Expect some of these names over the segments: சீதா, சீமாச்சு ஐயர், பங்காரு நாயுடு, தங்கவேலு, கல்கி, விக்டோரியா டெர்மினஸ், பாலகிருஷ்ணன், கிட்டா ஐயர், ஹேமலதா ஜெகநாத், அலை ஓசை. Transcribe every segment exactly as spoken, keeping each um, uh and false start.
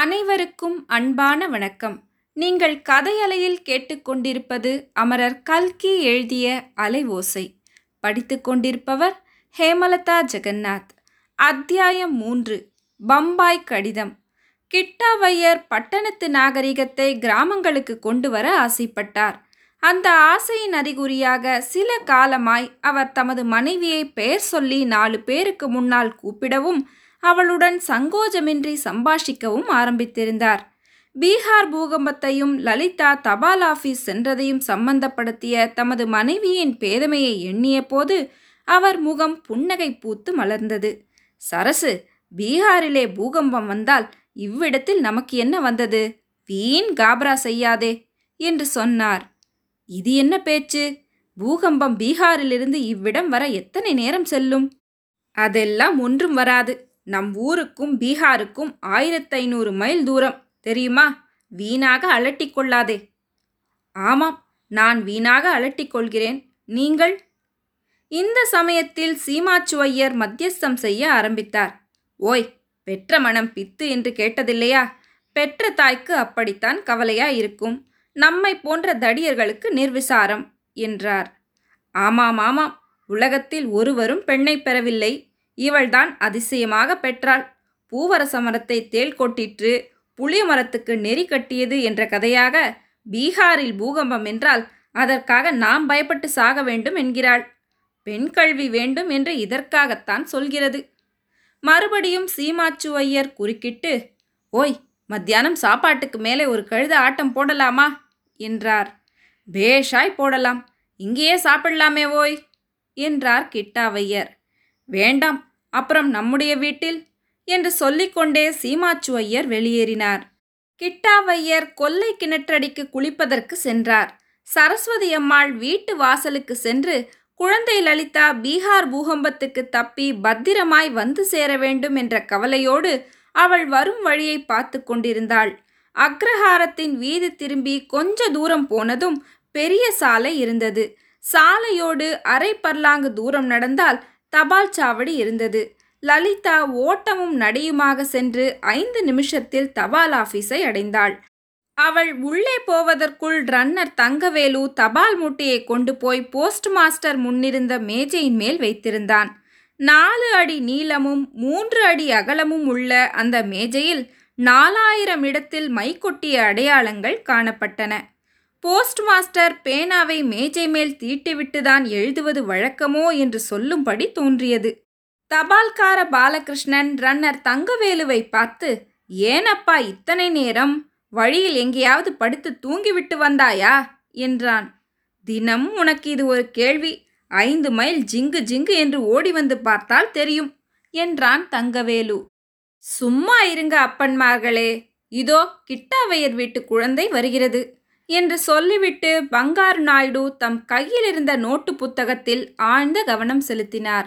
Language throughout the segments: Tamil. அனைவருக்கும் அன்பான வணக்கம். நீங்கள் கதையலையில் கேட்டுக்கொண்டிருப்பது அமரர் கல்கி எழுதிய அலை ஓசை. படித்து கொண்டிருப்பவர் ஹேமலதா ஜெகநாத். அத்தியாயம் மூன்று, பம்பாய் கடிதம். கிட்டா ஐயர் பட்டணத்து நாகரிகத்தை கிராமங்களுக்கு கொண்டு வர ஆசைப்பட்டார். அந்த ஆசையின் அறிகுறியாக சில காலமாய் அவர் தமது மனைவியை பெயர் சொல்லி நாலு பேருக்கு முன்னால் கூப்பிடவும் அவளுடன் சங்கோஜமின்றி சம்பாஷிக்கவும் ஆரம்பித்திருந்தார். பீகார் பூகம்பத்தையும் லலிதா தபால் ஆஃபீஸ் சென்றதையும் சம்பந்தப்படுத்திய தமது மனைவியின் பேதமையை எண்ணிய போது அவர் முகம் புன்னகை பூத்து மலர்ந்தது. சரசு, பீகாரிலே பூகம்பம் வந்தால் இவ்விடத்தில் நமக்கு என்ன வந்தது? வீண் காபரா செய்யாதே என்று சொன்னார். இது என்ன பேச்சு? பூகம்பம் பீகாரிலிருந்து இவ்விடம் வர எத்தனை நேரம் செல்லும்? அதெல்லாம் ஒன்றும் வராது. நம் ஊருக்கும் பீகாருக்கும் ஆயிரத்தி ஐநூறு மைல் தூரம் தெரியுமா? வீணாக அலட்டிக்கொள்ளாதே. ஆமாம், நான் வீணாக அலட்டிக்கொள்கிறேன். நீங்கள்? இந்த சமயத்தில் சீமாச்சு ஐயர் மத்தியஸ்தம் செய்ய ஆரம்பித்தார். ஓய், பெற்ற மனம் பித்து என்று கேட்டதில்லையா? பெற்ற தாய்க்கு அப்படித்தான் கவலையா இருக்கும். நம்மை போன்ற தடியர்களுக்கு நிர்விசாரம் என்றார். ஆமாம் ஆமாம், உலகத்தில் ஒருவரும் பெண்ணை பெறவில்லை. இவள்தான் அதிசயமாக பெற்றாள். பூவரச மரத்தை தேள் கொட்டிற்று, புளிய மரத்துக்கு நெறி கட்டியது என்ற கதையாக பீகாரில் பூகம்பம் என்றால் அதற்காக நாம் பயப்பட்டு சாக வேண்டும் என்கிறாள். பெண் கல்வி வேண்டும் என்று இதற்காகத்தான் சொல்கிறது. மறுபடியும் சீமாச்சு ஐயர் குறுக்கிட்டு, ஓய், மத்தியானம் சாப்பாட்டுக்கு மேலே ஒரு கழுத ஆட்டம் போடலாமா என்றார். பேஷாய் போடலாம், இங்கேயே சாப்பிடலாமே ஓய் என்றார் கிட்டாவையர். வேண்டாம், அப்புறம் நம்முடைய வீட்டில் என்று சொல்லிக்கொண்டே சீமாச்சு ஐயர் வெளியேறினார். கிட்டாவையர் கொல்லை கிணற்றடிக்கு குளிப்பதற்கு சென்றார். சரஸ்வதி அம்மாள் வீட்டு வாசலுக்கு சென்று குழந்தை லலிதா பீகார் பூகம்பத்துக்கு தப்பி பத்திரமாய் வந்து சேர வேண்டும் என்ற கவலையோடு அவள் வரும் வழியை பார்த்து கொண்டிருந்தாள். அக்ரஹாரத்தின் வீதி திரும்பி கொஞ்ச தூரம் போனதும் பெரிய சாலை இருந்தது. சாலையோடு அரை பர்லாங்கு தூரம் நடந்தால் தபால் சாவடி இருந்தது. லலிதா ஓட்டமும் நடையுமாக சென்று ஐந்து நிமிஷத்தில் தபால் ஆஃபீஸை அடைந்தாள். அவள் உள்ளே போவதற்குள் ரன்னர் தங்கவேலு தபால் மூட்டையை கொண்டு போய் போஸ்ட் மாஸ்டர் முன்னிருந்த மேஜையின் மேல் வைத்திருந்தான். நாலு அடி நீளமும் மூன்று அடி அகலமும் உள்ள அந்த மேஜையில் நாலாயிரம் இடத்தில் மைக்கொட்டிய அடையாளங்கள் காணப்பட்டன. போஸ்ட் மாஸ்டர் பேனாவை மேஜை மேல் தீட்டிவிட்டுதான் எழுதுவது வழக்கமோ என்று சொல்லும்படி தோன்றியது. தபால்கார பாலகிருஷ்ணன் ரன்னர் தங்கவேலுவை பார்த்து, ஏனப்பா இத்தனை நேரம்? வழியில் எங்கேயாவது படுத்து தூங்கிவிட்டு வந்தாயா என்றான். தினம் உனக்கு இது ஒரு கேள்வி. ஐந்து மைல் ஜிங்கு ஜிங்கு என்று ஓடி வந்து பார்த்தால் தெரியும் என்றான் தங்கவேலு. சும்மா இருங்க அப்பன்மார்களே, இதோ கிட்டாவையர் வீட்டு குழந்தை வருகிறது என்று சொல்லிவிட்டு பங்காரு நாயுடு தம் கையில் இருந்த நோட்டு புத்தகத்தில் ஆழ்ந்த கவனம் செலுத்தினார்.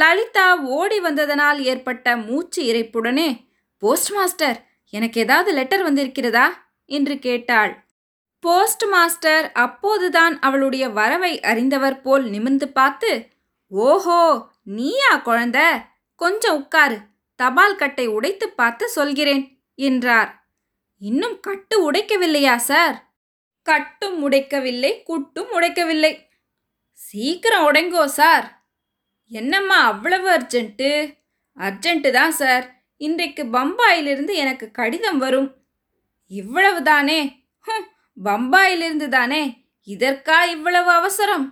லலிதா ஓடி வந்ததனால் ஏற்பட்ட மூச்சு இறைப்புடனே, போஸ்ட் மாஸ்டர், எனக்கு ஏதாவது லெட்டர் வந்திருக்கிறதா என்று கேட்டாள். போஸ்ட் மாஸ்டர் அப்போதுதான் அவளுடைய வரவை அறிந்தவர் போல் நிமிர்ந்து பார்த்து, ஓஹோ, நீயா குழந்த? கொஞ்சம் உட்காரு, தபால் கட்டை உடைத்து பார்த்து சொல்கிறேன் என்றார். இன்னும் கட்டு உடைக்கவில்லையா சார்? கட்டும் உடைக்கவில்லை, குட்டும் உடைக்கவில்லை. சீக்கிரம் உடைங்கோ சார். என்னம்மா அவ்வளவு அர்ஜென்ட்டு? அர்ஜென்ட்டு தான் சார். இன்றைக்கு பம்பாயிலிருந்து எனக்கு கடிதம் வரும். இவ்வளவு தானே? ஹம், பம்பாயிலிருந்து தானே? இதற்கா இவ்வளவு அவசரம்?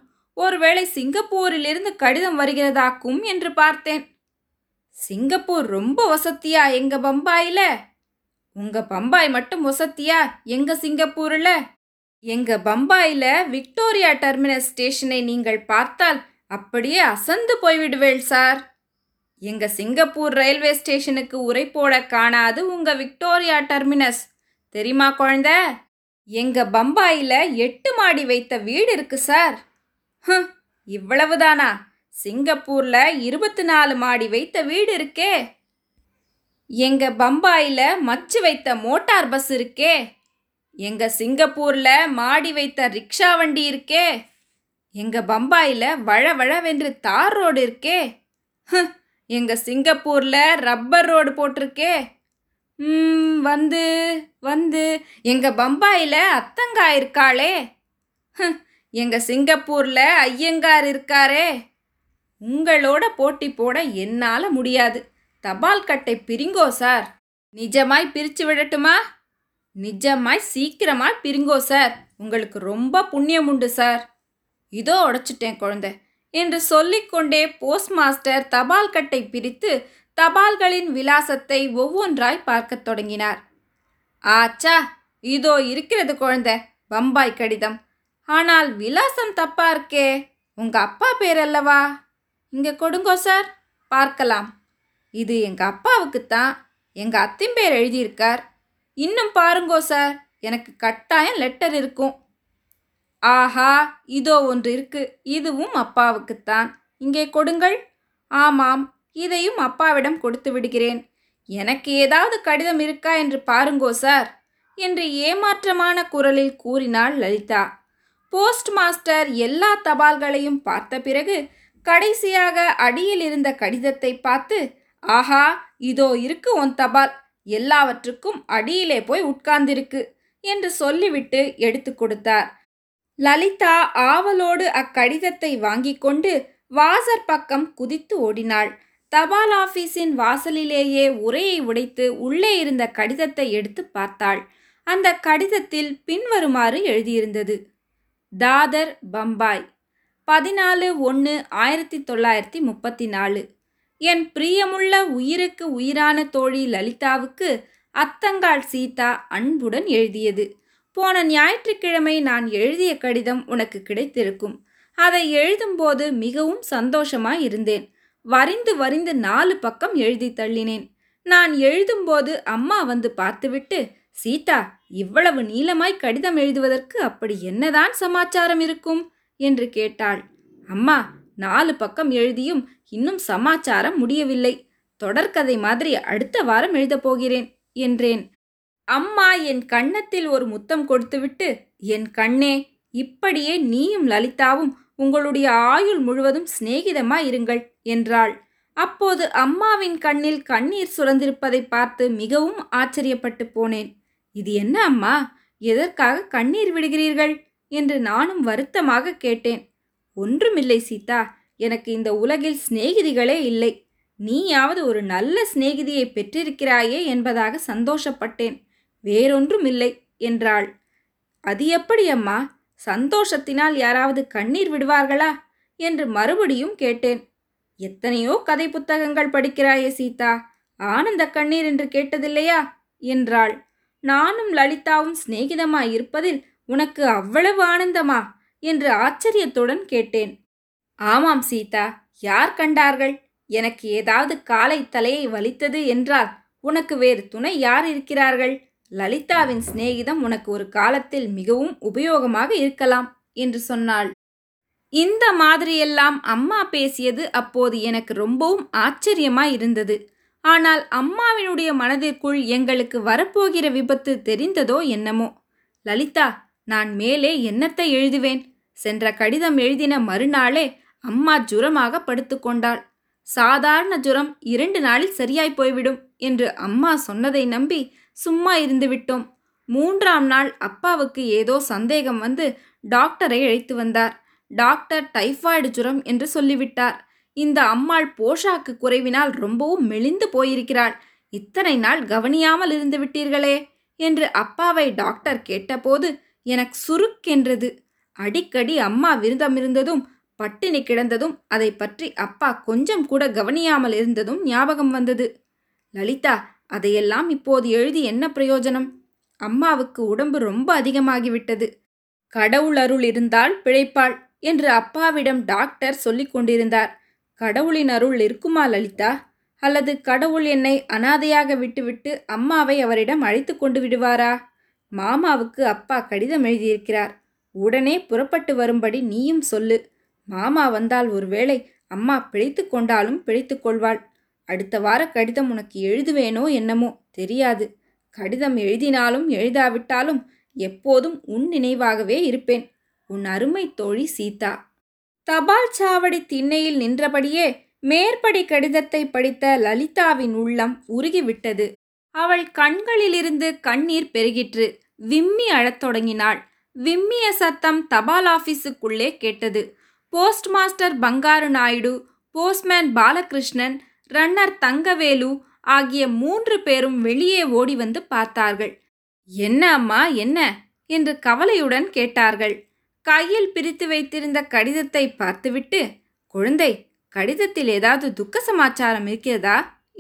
ஒருவேளை சிங்கப்பூரிலிருந்து கடிதம் வருகிறதாக்கும் என்று பார்த்தேன். சிங்கப்பூர் ரொம்ப வசதியா எங்க பம்பாயில்? உங்க பம்பாய் மட்டும் வசதியா எங்க சிங்கப்பூரில்? எங்க பம்பாயில் விக்டோரியா டெர்மினஸ் ஸ்டேஷனை நீங்கள் பார்த்தால் அப்படியே அசந்து போய்விடுவேள் சார். எங்க சிங்கப்பூர் ரயில்வே ஸ்டேஷனுக்கு உரைப்போட காணாது உங்க விக்டோரியா டெர்மினஸ். தெரியுமா குழந்த? எங்க பம்பாயில் எட்டு மாடி வைத்த வீடு இருக்கு சார். ஹம், இவ்வளவுதானா? சிங்கப்பூரில் இருபத்தி நாலு மாடி வைத்த வீடு இருக்கே. எங்க பம்பாயில் மச்சு வைத்த மோட்டார் பஸ் இருக்கே. எங்க சிங்கப்பூரில் மாடி வைத்த ரிக்ஷா வண்டி இருக்கே. எங்க பம்பாயில் வழ வழவென்று தார் ரோடு இருக்கே. எங்க சிங்கப்பூரில் ரப்பர் ரோடு போட்டிருக்கே. ம் வந்து வந்து எங்கள் பம்பாயில் அத்தங்கா இருக்காளே, எங்கள் சிங்கப்பூரில் ஐயங்கார் இருக்காரே, உங்களோட போட்டி போட என்னால் முடியாது. தபால் கட்டை பிரிங்கோ சார். நிஜமாய் பிரித்து விடட்டுமா? நிஜமாய் சீக்கிரமாக பிரிங்கோ சார், உங்களுக்கு ரொம்ப புண்ணியம் உண்டு சார். இதோ உடைச்சிட்டேன் குழந்தை என்று சொல்லிக்கொண்டே போஸ்ட் மாஸ்டர் தபால் கட்டை பிரித்து தபால்களின் விலாசத்தை ஒவ்வொன்றாய் பார்க்கத் தொடங்கினார். ஆச்சா, இதோ இருக்கிறது குழந்தை, பம்பாய் கடிதம். ஆனால் விலாசம் தப்பா இருக்கே, உங்க அப்பா பேர் அல்லவா? இங்க கொடுங்கோ சார் பார்க்கலாம். இது எங்க அப்பாவுக்குத்தான், எங்க அத்தின் பேர் எழுதியிருக்கார். இன்னும் பாருங்கோ சார், எனக்கு கட்டாயம் லெட்டர் இருக்கும். ஆஹா, இதோ ஒன்று இருக்கு, இதுவும் அப்பாவுக்குத்தான். இங்கே கொடுங்கள். ஆமாம், இதையும் அப்பாவிடம் கொடுத்து விடுகிறேன். எனக்கு ஏதாவது கடிதம் இருக்கா என்று பாருங்கோ சார் என்று ஏமாற்றமான குரலில் கூறினாள் லலிதா. போஸ்ட் மாஸ்டர் எல்லா தபால்களையும் பார்த்த பிறகு கடைசியாக அடியில் இருந்த கடிதத்தை பார்த்து, ஆஹா, இதோ இருக்கு உன் தபால், எல்லாவற்றுக்கும் அடியிலே போய் உட்கார்ந்திருக்கு என்று சொல்லிவிட்டு எடுத்து கொடுத்தார். லலிதா ஆவலோடு அக்கடிதத்தை வாங்கி கொண்டு வாசற் பக்கம் குதித்து ஓடினாள். தபால் ஆபீஸின் வாசலிலேயே உரையை உடைத்து உள்ளே இருந்த கடிதத்தை எடுத்து பார்த்தாள். அந்த கடிதத்தில் பின்வருமாறு எழுதியிருந்தது: தாதர், பம்பாய், பதினாலு ஒன்று ஆயிரத்தி தொள்ளாயிரத்தி முப்பத்தி நாலு. என் பிரியமுள்ள உயிருக்கு உயிரான தோழி லலிதாவுக்கு அத்தங்காள் சீதா அன்புடன் எழுதியது. போன ஞாயிற்றுக்கிழமை நான் எழுதிய கடிதம் உனக்கு கிடைத்திருக்கும். அதை எழுதும்போது மிகவும் சந்தோஷமாய் இருந்தேன். வரிந்து வரிந்து நாலு பக்கம் எழுதி தள்ளினேன். நான் எழுதும்போது அம்மா வந்து பார்த்துவிட்டு, சீதா, இவ்வளவு நீளமாய் கடிதம் எழுதுவதற்கு அப்படி என்னதான் சமாச்சாரம் இருக்கும் என்று கேட்டாள். அம்மா, நாலு பக்கம் எழுதியும் இன்னும் சமாச்சாரம் முடியவில்லை. தொடர்கதை மாதிரி அடுத்த வாரம் எழுதப்போகிறேன் என்றேன். அம்மா என் கண்ணத்தில் ஒரு முத்தம் கொடுத்துவிட்டு, என் கண்ணே, இப்படியே நீயும் லலிதாவும் உங்களுடைய ஆயுள் முழுவதும் சிநேகிதமாய் இருங்கள் என்றாள். அப்போது அம்மாவின் கண்ணில் கண்ணீர் சுரந்திருப்பதை பார்த்து மிகவும் ஆச்சரியப்பட்டு போனேன். இது என்ன அம்மா, எதற்காக கண்ணீர் விடுகிறீர்கள் என்று நானும் வருத்தமாக கேட்டேன். ஒன்றுமில்லை சீதா, எனக்கு இந்த உலகில் சிநேகிதிகளே இல்லை. நீயாவது ஒரு நல்ல சிநேகிதியை பெற்றிருக்கிறாயே என்பதாக சந்தோஷப்பட்டேன். வேறொன்றுமில்லை என்றாள். அது எப்படி அம்மா, சந்தோஷத்தினால் யாராவது கண்ணீர் விடுவார்களா என்று மறுபடியும் கேட்டேன். எத்தனையோ கதை புத்தகங்கள் படிக்கிறாயே சீதா, ஆனந்த கண்ணீர் என்று கேட்டதில்லையா என்றாள். நானும் லலிதாவும் சிநேகிதமாய் இருப்பதில் உனக்கு அவ்வளவு ஆனந்தமா என்று ஆச்சரியத்துடன் கேட்டேன். ஆமாம் சீதா, யார் கண்டார்கள்? எனக்கு ஏதாவது காலை தலையை வலித்தது என்றால் உனக்கு வேறு துணை யார் இருக்கிறார்கள்? லலிதாவின் சிநேகிதம் உனக்கு ஒரு காலத்தில் மிகவும் உபயோகமாக இருக்கலாம் என்று சொன்னாள். இந்த மாதிரியெல்லாம் அம்மா பேசியது அப்போது எனக்கு ரொம்பவும் ஆச்சரியமாய் இருந்தது. ஆனால் அம்மாவினுடைய மனதிற்குள் எங்களுக்கு வரப்போகிற விபத்து தெரிந்ததோ என்னமோ. லலிதா, நான் மேலே என்னத்தை எழுதுவேன்? சென்ற கடிதம் எழுதின மறுநாளே அம்மா ஜுரமாக படுத்துக்கொண்டாள். சாதாரண ஜுரம் இரண்டு நாளில் சரியாய் போய்விடும் என்று அம்மா சொன்னதை நம்பி சும்மா இருந்து விட்டோம். மூன்றாம் நாள் அப்பாவுக்கு ஏதோ சந்தேகம் வந்து டாக்டரை அழைத்து வந்தார். டாக்டர் டைஃபாய்டு ஜுரம் என்று சொல்லிவிட்டார். இந்த அம்மாள் போஷாக்கு குறைவினால் ரொம்பவும் மெலிந்து போயிருக்கிறாள். இத்தனை நாள் கவனியாமல் இருந்து விட்டீர்களே என்று அப்பாவை டாக்டர் கேட்டபோது எனக்கு சுருக்கென்றது. அடிக்கடி அம்மா விரதம் இருந்ததும் பட்டினி கிடந்ததும் அதை பற்றி அப்பா கொஞ்சம் கூட கவனியாமல் இருந்ததும் ஞாபகம் வந்தது. லலிதா, அதையெல்லாம் இப்போது எழுதி என்ன பிரயோஜனம்? அம்மாவுக்கு உடம்பு ரொம்ப அதிகமாகிவிட்டது. கடவுள் அருள் இருந்தால் பிழைப்பாள் என்று அப்பாவிடம் டாக்டர் சொல்லி கொண்டிருந்தார். கடவுளின் அருள் இருக்குமா லலிதா? அல்லது கடவுள் என்னை அனாதையாக விட்டுவிட்டு அம்மாவை அவரிடம் அழைத்து கொண்டு விடுவாரா? மாமாவுக்கு அப்பா கடிதம் எழுதியிருக்கிறார். உடனே புறப்பட்டு வரும்படி நீயும் சொல்லு. மாமா வந்தால் ஒருவேளை அம்மா பிழைத்து கொண்டாலும் பிழைத்து கொள்வாள். அடுத்த வார கடிதம் உனக்கு எழுதுவேனோ என்னமோ தெரியாது. கடிதம் எழுதினாலும் எழுதாவிட்டாலும் எப்போதும் உன் நினைவாகவே இருப்பேன். உன் அருமை தோழி சீதா. தபால் சாவடி திண்ணையில் நின்றபடியே மேற்படி கடிதத்தை படித்த லலிதாவின் உள்ளம் உருகிவிட்டது. அவள் கண்களிலிருந்து கண்ணீர் பெருகிற்று. விம்மி அழத் தொடங்கினாள். விம்மிய சத்தம் தபால் ஆஃபீஸுக்குள்ளே கேட்டது. Post master பங்காரு நாயுடு, postman பாலகிருஷ்ணன், runner தங்கவேலு ஆகிய மூன்று பேரும் வெளியே ஓடி வந்து பார்த்தார்கள். என்ன அம்மா என்ன என்று கவலையுடன் கேட்டார்கள். கையில் பிரித்து வைத்திருந்த கடிதத்தை பார்த்துவிட்டு, குழந்தை, கடிதத்தில் ஏதாவது துக்க சமாச்சாரம் இருக்கிறதா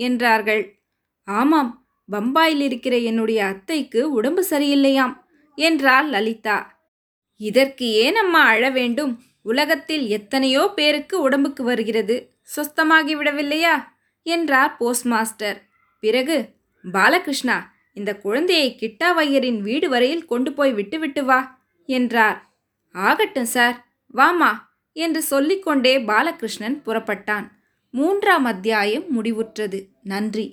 என்றார்கள். ஆமாம், பம்பாயில் இருக்கிற என்னுடைய அத்தைக்கு உடம்பு சரியில்லையாம் என்றாள் லலிதா. இதற்கு ஏன் அம்மா அழ வேண்டும்? உலகத்தில் எத்தனையோ பேருக்கு உடம்புக்கு வருகிறது, சொஸ்தமாகிவிடவில்லையா என்றார் போஸ்ட் மாஸ்டர். பிறகு, பாலகிருஷ்ணா, இந்த குழந்தையை கிட்டா ஐயரின் வீடு வரையில் கொண்டு போய் விட்டு விட்டு வா என்றார். ஆகட்டும் சார், வாமா என்று சொல்லிக்கொண்டே பாலகிருஷ்ணன் புறப்பட்டான். மூன்றாம் அத்தியாயம் முடிவுற்றது. நன்றி.